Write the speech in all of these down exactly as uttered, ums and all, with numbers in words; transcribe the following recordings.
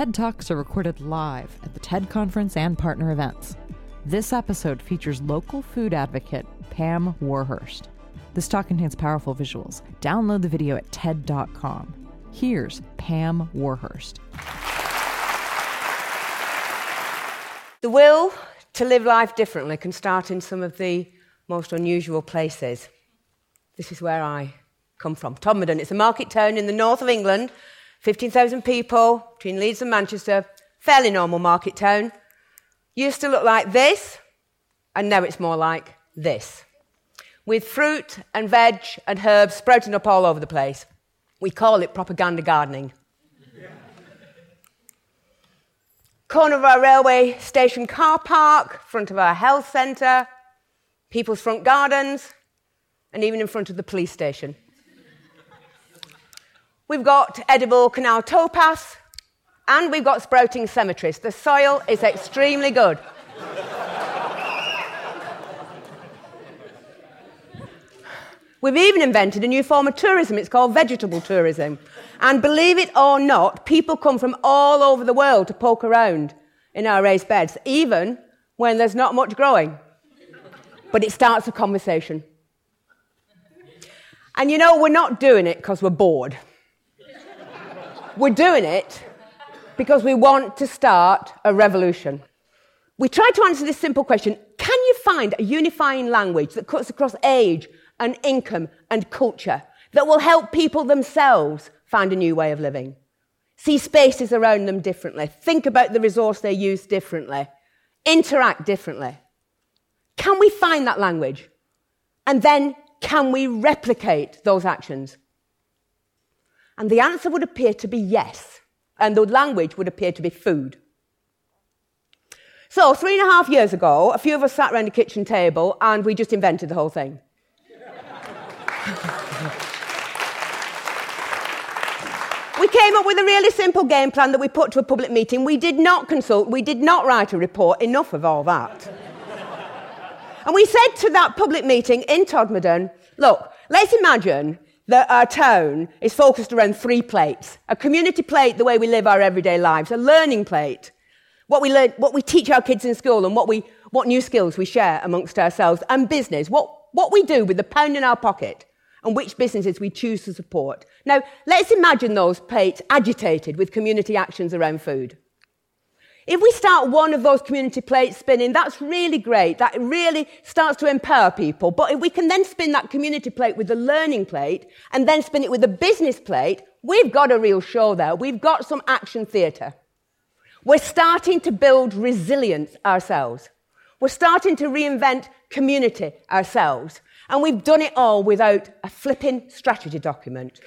TED Talks are recorded live at the TED Conference and partner events. This episode features local food advocate Pam Warhurst. This talk contains powerful visuals. Download the video at T E D dot com. Here's Pam Warhurst. The will to live life differently can start in some of the most unusual places. This is where I come from, Todmorden. It's a market town in the north of England, fifteen thousand people, between Leeds and Manchester, fairly normal market town. Used to look like this, and now it's more like this, with fruit and veg and herbs sprouting up all over the place. We call it propaganda gardening. Corner of our railway station car park, front of our health centre, people's front gardens, and even in front of the police station. We've got edible canal towpaths, and we've got sprouting cemeteries. The soil is extremely good. We've even invented a new form of tourism. It's called vegetable tourism. And believe it or not, people come from all over the world to poke around in our raised beds, even when there's not much growing. But it starts a conversation. And you know, we're not doing it because we're bored. We're doing it because we want to start a revolution. We try to answer this simple question: can you find a unifying language that cuts across age and income and culture that will help people themselves find a new way of living, see spaces around them differently, think about the resource they use differently, interact differently? Can we find that language? And then can we replicate those actions? And the answer would appear to be yes, and the language would appear to be food. So three and a half years ago, a few of us sat around a kitchen table and we just invented the whole thing. We came up with a really simple game plan that we put to a public meeting. We did not consult, we did not write a report, enough of all that. And we said to that public meeting in Todmorden, look, let's imagine that our town is focused around three plates. A community plate, the way we live our everyday lives, a learning plate, what we learn, what we teach our kids in school and what we, what new skills we share amongst ourselves, and business, what, what we do with the pound in our pocket and which businesses we choose to support. Now, let's imagine those plates agitated with community actions around food. If we start one of those community plates spinning, that's really great. That really starts to empower people. But if we can then spin that community plate with the learning plate and then spin it with the business plate, we've got a real show there. We've got some action theatre. We're starting to build resilience ourselves. We're starting to reinvent community ourselves. And we've done it all without a flipping strategy document.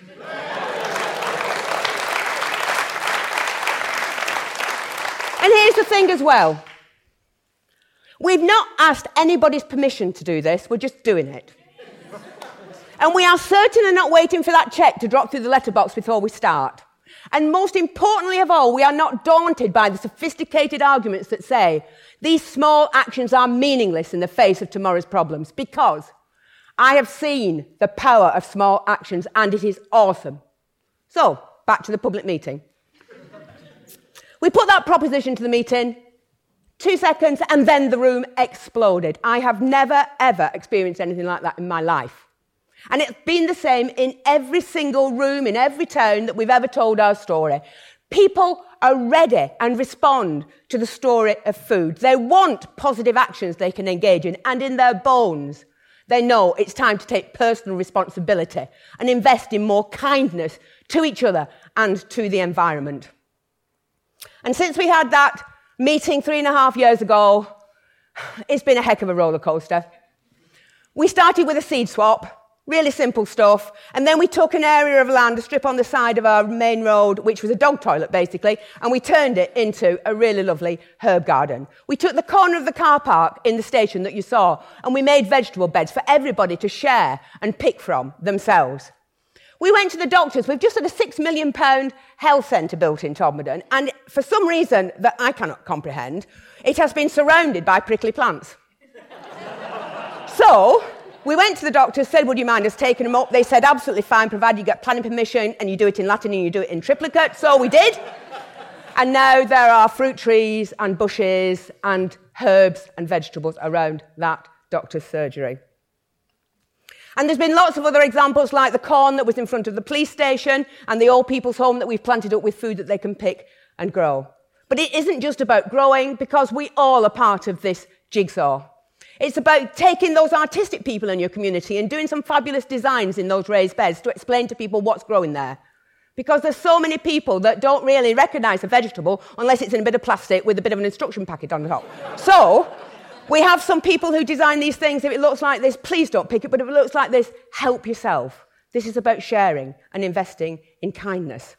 And here's the thing as well. We've not asked anybody's permission to do this, we're just doing it. And we are certainly not waiting for that cheque to drop through the letterbox before we start. And most importantly of all, we are not daunted by the sophisticated arguments that say these small actions are meaningless in the face of tomorrow's problems, because I have seen the power of small actions and it is awesome. So, back to the public meeting. We put that proposition to the meeting, two seconds, and then the room exploded. I have never, ever experienced anything like that in my life. And it's been the same in every single room, in every town that we've ever told our story. People are ready and respond to the story of food. They want positive actions they can engage in, and in their bones, they know it's time to take personal responsibility and invest in more kindness to each other and to the environment. And since we had that meeting three and a half years ago, it's been a heck of a roller coaster. We started with a seed swap, really simple stuff, and then we took an area of land, a strip on the side of our main road, which was a dog toilet basically, and we turned it into a really lovely herb garden. We took the corner of the car park in the station that you saw, and we made vegetable beds for everybody to share and pick from themselves. We went to the doctors. We've just had a six million pound health centre built in Todmorden, and for some reason that I cannot comprehend, it has been surrounded by prickly plants. So we went to the doctors, said, would you mind us taking them up? They said, absolutely fine, provided you get planning permission and you do it in Latin and you do it in triplicate. So we did. And now there are fruit trees and bushes and herbs and vegetables around that doctor's surgery. And there's been lots of other examples, like the corn that was in front of the police station and the old people's home that we've planted up with food that they can pick and grow. But it isn't just about growing, because we all are part of this jigsaw. It's about taking those artistic people in your community and doing some fabulous designs in those raised beds to explain to people what's growing there. Because there's so many people that don't really recognise a vegetable unless it's in a bit of plastic with a bit of an instruction packet on the top. So we have some people who design these things. If it looks like this, please don't pick it. But if it looks like this, help yourself. This is about sharing and investing in kindness.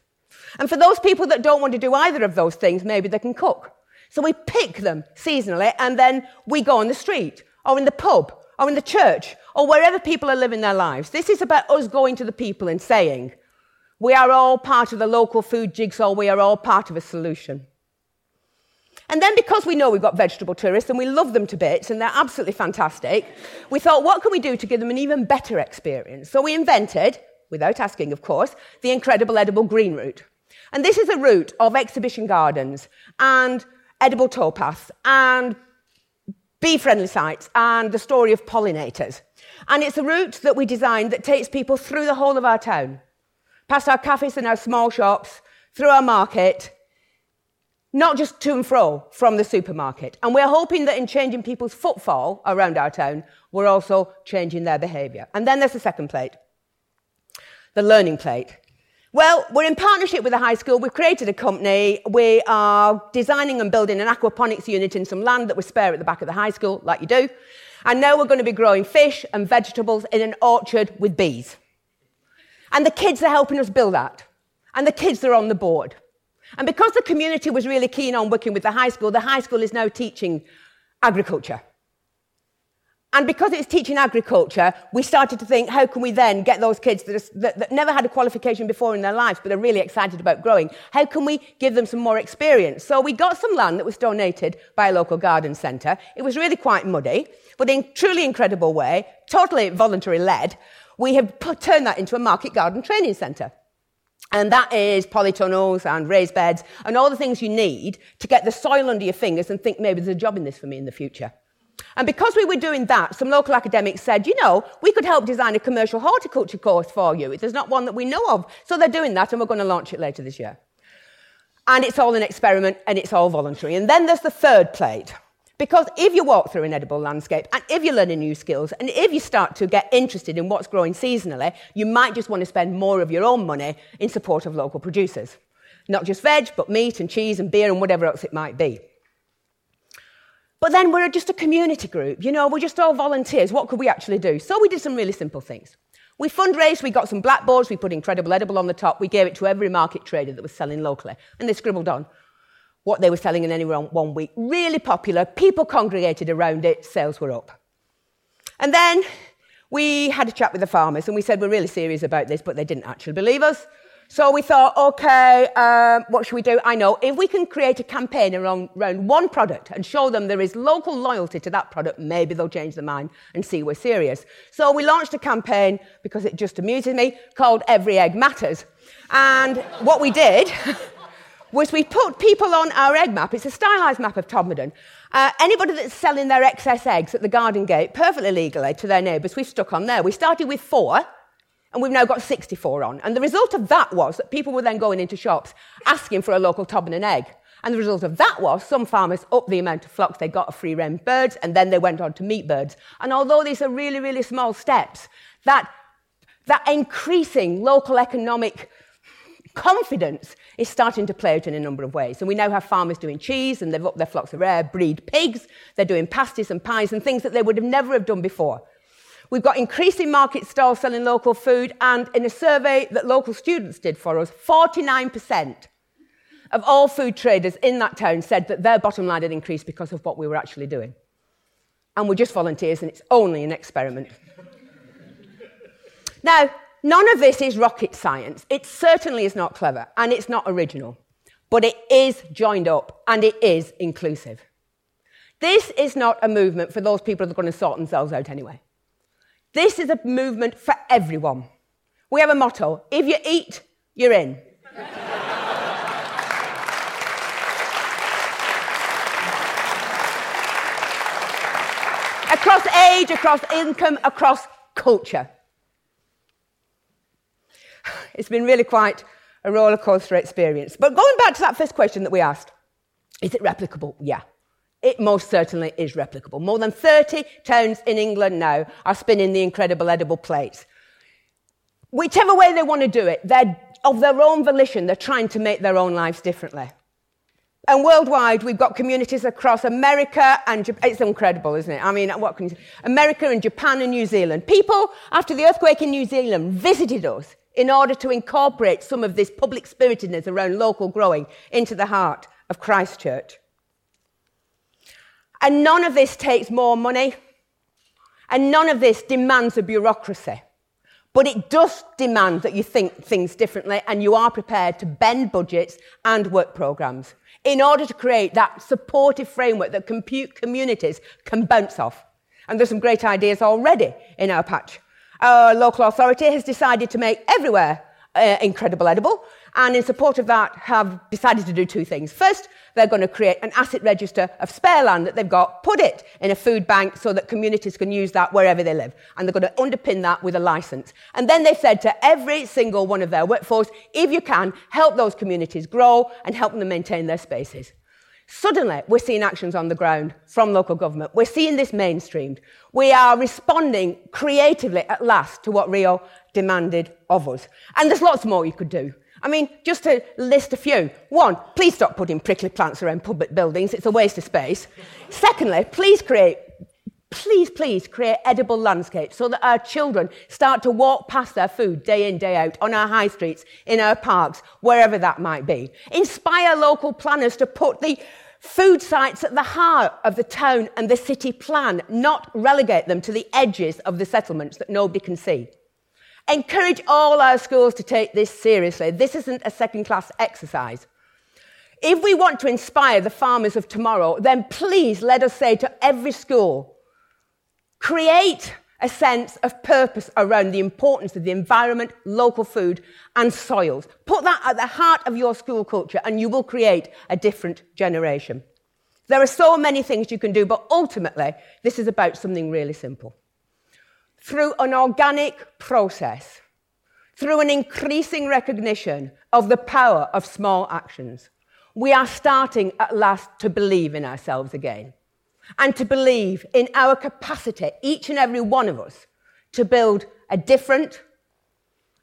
And for those people that don't want to do either of those things, maybe they can cook. So we pick them seasonally, and then we go on the street, or in the pub, or in the church, or wherever people are living their lives. This is about us going to the people and saying, we are all part of the local food jigsaw, we are all part of a solution. And then, because we know we've got vegetable tourists, and we love them to bits, and they're absolutely fantastic, we thought, what can we do to give them an even better experience? So we invented, without asking, of course, the incredible edible green route. And this is a route of exhibition gardens and edible towpaths and bee-friendly sites and the story of pollinators. And it's a route that we designed that takes people through the whole of our town, past our cafes and our small shops, through our market, not just to and fro from the supermarket. And we're hoping that in changing people's footfall around our town, we're also changing their behaviour. And then there's the second plate, the learning plate. Well, we're in partnership with the high school. We've created a company. We are designing and building an aquaponics unit in some land that we spare at the back of the high school, like you do. And now we're going to be growing fish and vegetables in an orchard with bees. And the kids are helping us build that. And the kids are on the board. And because the community was really keen on working with the high school, the high school is now teaching agriculture. And because it's teaching agriculture, we started to think, how can we then get those kids that, are, that, that never had a qualification before in their lives but are really excited about growing, how can we give them some more experience? So we got some land that was donated by a local garden centre. It was really quite muddy, but in a truly incredible way, totally voluntary-led, we have put, turned that into a market garden training centre. And that is polytunnels and raised beds and all the things you need to get the soil under your fingers and think, maybe there's a job in this for me in the future. And because we were doing that, some local academics said, you know, we could help design a commercial horticulture course for you. There's not one that we know of. So they're doing that, and we're going to launch it later this year. And it's all an experiment, and it's all voluntary. And then there's the third plate. Because if you walk through an edible landscape, and if you're learning new skills, and if you start to get interested in what's growing seasonally, you might just want to spend more of your own money in support of local producers. Not just veg, but meat and cheese and beer and whatever else it might be. But then we're just a community group, you know, we're just all volunteers. What could we actually do? So we did some really simple things. We fundraised, we got some blackboards, we put incredible edible on the top, we gave it to every market trader that was selling locally, and they scribbled on what they were selling in any one week. Really popular, people congregated around it, sales were up. And then we had a chat with the farmers, and we said, we're really serious about this, but they didn't actually believe us. So we thought, OK, um, what should we do? I know, if we can create a campaign around, around one product and show them there is local loyalty to that product, maybe they'll change their mind and see we're serious. So we launched a campaign, because it just amuses me, called Every Egg Matters. And what we did was we put people on our egg map. It's a stylised map of Todmorden. Uh, anybody that's selling their excess eggs at the garden gate, perfectly legally, to their neighbours, we've stuck on there. We started with four, and we've now got sixty-four on. And the result of that was that people were then going into shops asking for a local Todmorden egg. And the result of that was some farmers upped the amount of flocks they got of free-range birds, and then they went on to meat birds. And although these are really, really small steps, that, that increasing local economic confidence is starting to play out in a number of ways. And we now have farmers doing cheese, and they've upped their flocks of rare breed pigs. They're doing pasties and pies and things that they would have never have done before. We've got increasing market stalls selling local food, and in a survey that local students did for us, forty-nine percent of all food traders in that town said that their bottom line had increased because of what we were actually doing. And we're just volunteers, and it's only an experiment. Now, none of this is rocket science. It certainly is not clever, and it's not original. But it is joined up, and it is inclusive. This is not a movement for those people that are going to sort themselves out anyway. This is a movement for everyone. We have a motto: if you eat, you're in. across age, across income, across culture. It's been really quite a roller coaster experience. But going back to that first question that we asked, is it replicable? Yeah, it most certainly is replicable. More than thirty towns in England now are spinning the incredible edible plates. Whichever way they want to do it, they're of their own volition, they're trying to make their own lives differently. And worldwide, we've got communities across America and Japan. It's incredible, isn't it? I mean, what can you say? America and Japan and New Zealand. People, after the earthquake in New Zealand, visited us in order to incorporate some of this public spiritedness around local growing into the heart of Christchurch. And none of this takes more money. And none of this demands a bureaucracy. But it does demand that you think things differently and you are prepared to bend budgets and work programmes in order to create that supportive framework that communities can bounce off. And there's some great ideas already in our patch. Our local authority has decided to make everywhere uh, incredible edible, and in support of that have decided to do two things. First, they're going to create an asset register of spare land that they've got, put it in a food bank so that communities can use that wherever they live. And they're going to underpin that with a licence. And then they've said to every single one of their workforce, if you can, help those communities grow and help them maintain their spaces. Suddenly, we're seeing actions on the ground from local government. We're seeing this mainstreamed. We are responding creatively at last to what Rio demanded of us. And there's lots more you could do. I mean, just to list a few. One, please stop putting prickly plants around public buildings. It's a waste of space. Secondly, please create, please, please create edible landscapes so that our children start to walk past their food day in, day out, on our high streets, in our parks, wherever that might be. Inspire local planners to put the food sites at the heart of the town and the city plan, not relegate them to the edges of the settlements that nobody can see. Encourage all our schools to take this seriously. This isn't a second-class exercise. If we want to inspire the farmers of tomorrow, then please let us say to every school, create a sense of purpose around the importance of the environment, local food and soils. Put that at the heart of your school culture and you will create a different generation. There are so many things you can do, but ultimately, this is about something really simple. Through an organic process, through an increasing recognition of the power of small actions, we are starting at last to believe in ourselves again and to believe in our capacity, each and every one of us, to build a different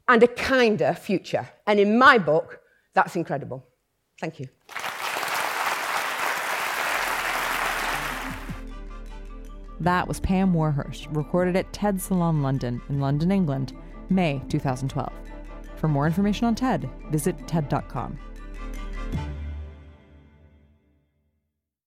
and a kinder future. And in my book, that's incredible. Thank you. That was Pam Warhurst, recorded at TEDSalon London in London, England, May twenty twelve. For more information on TED, visit T E D dot com.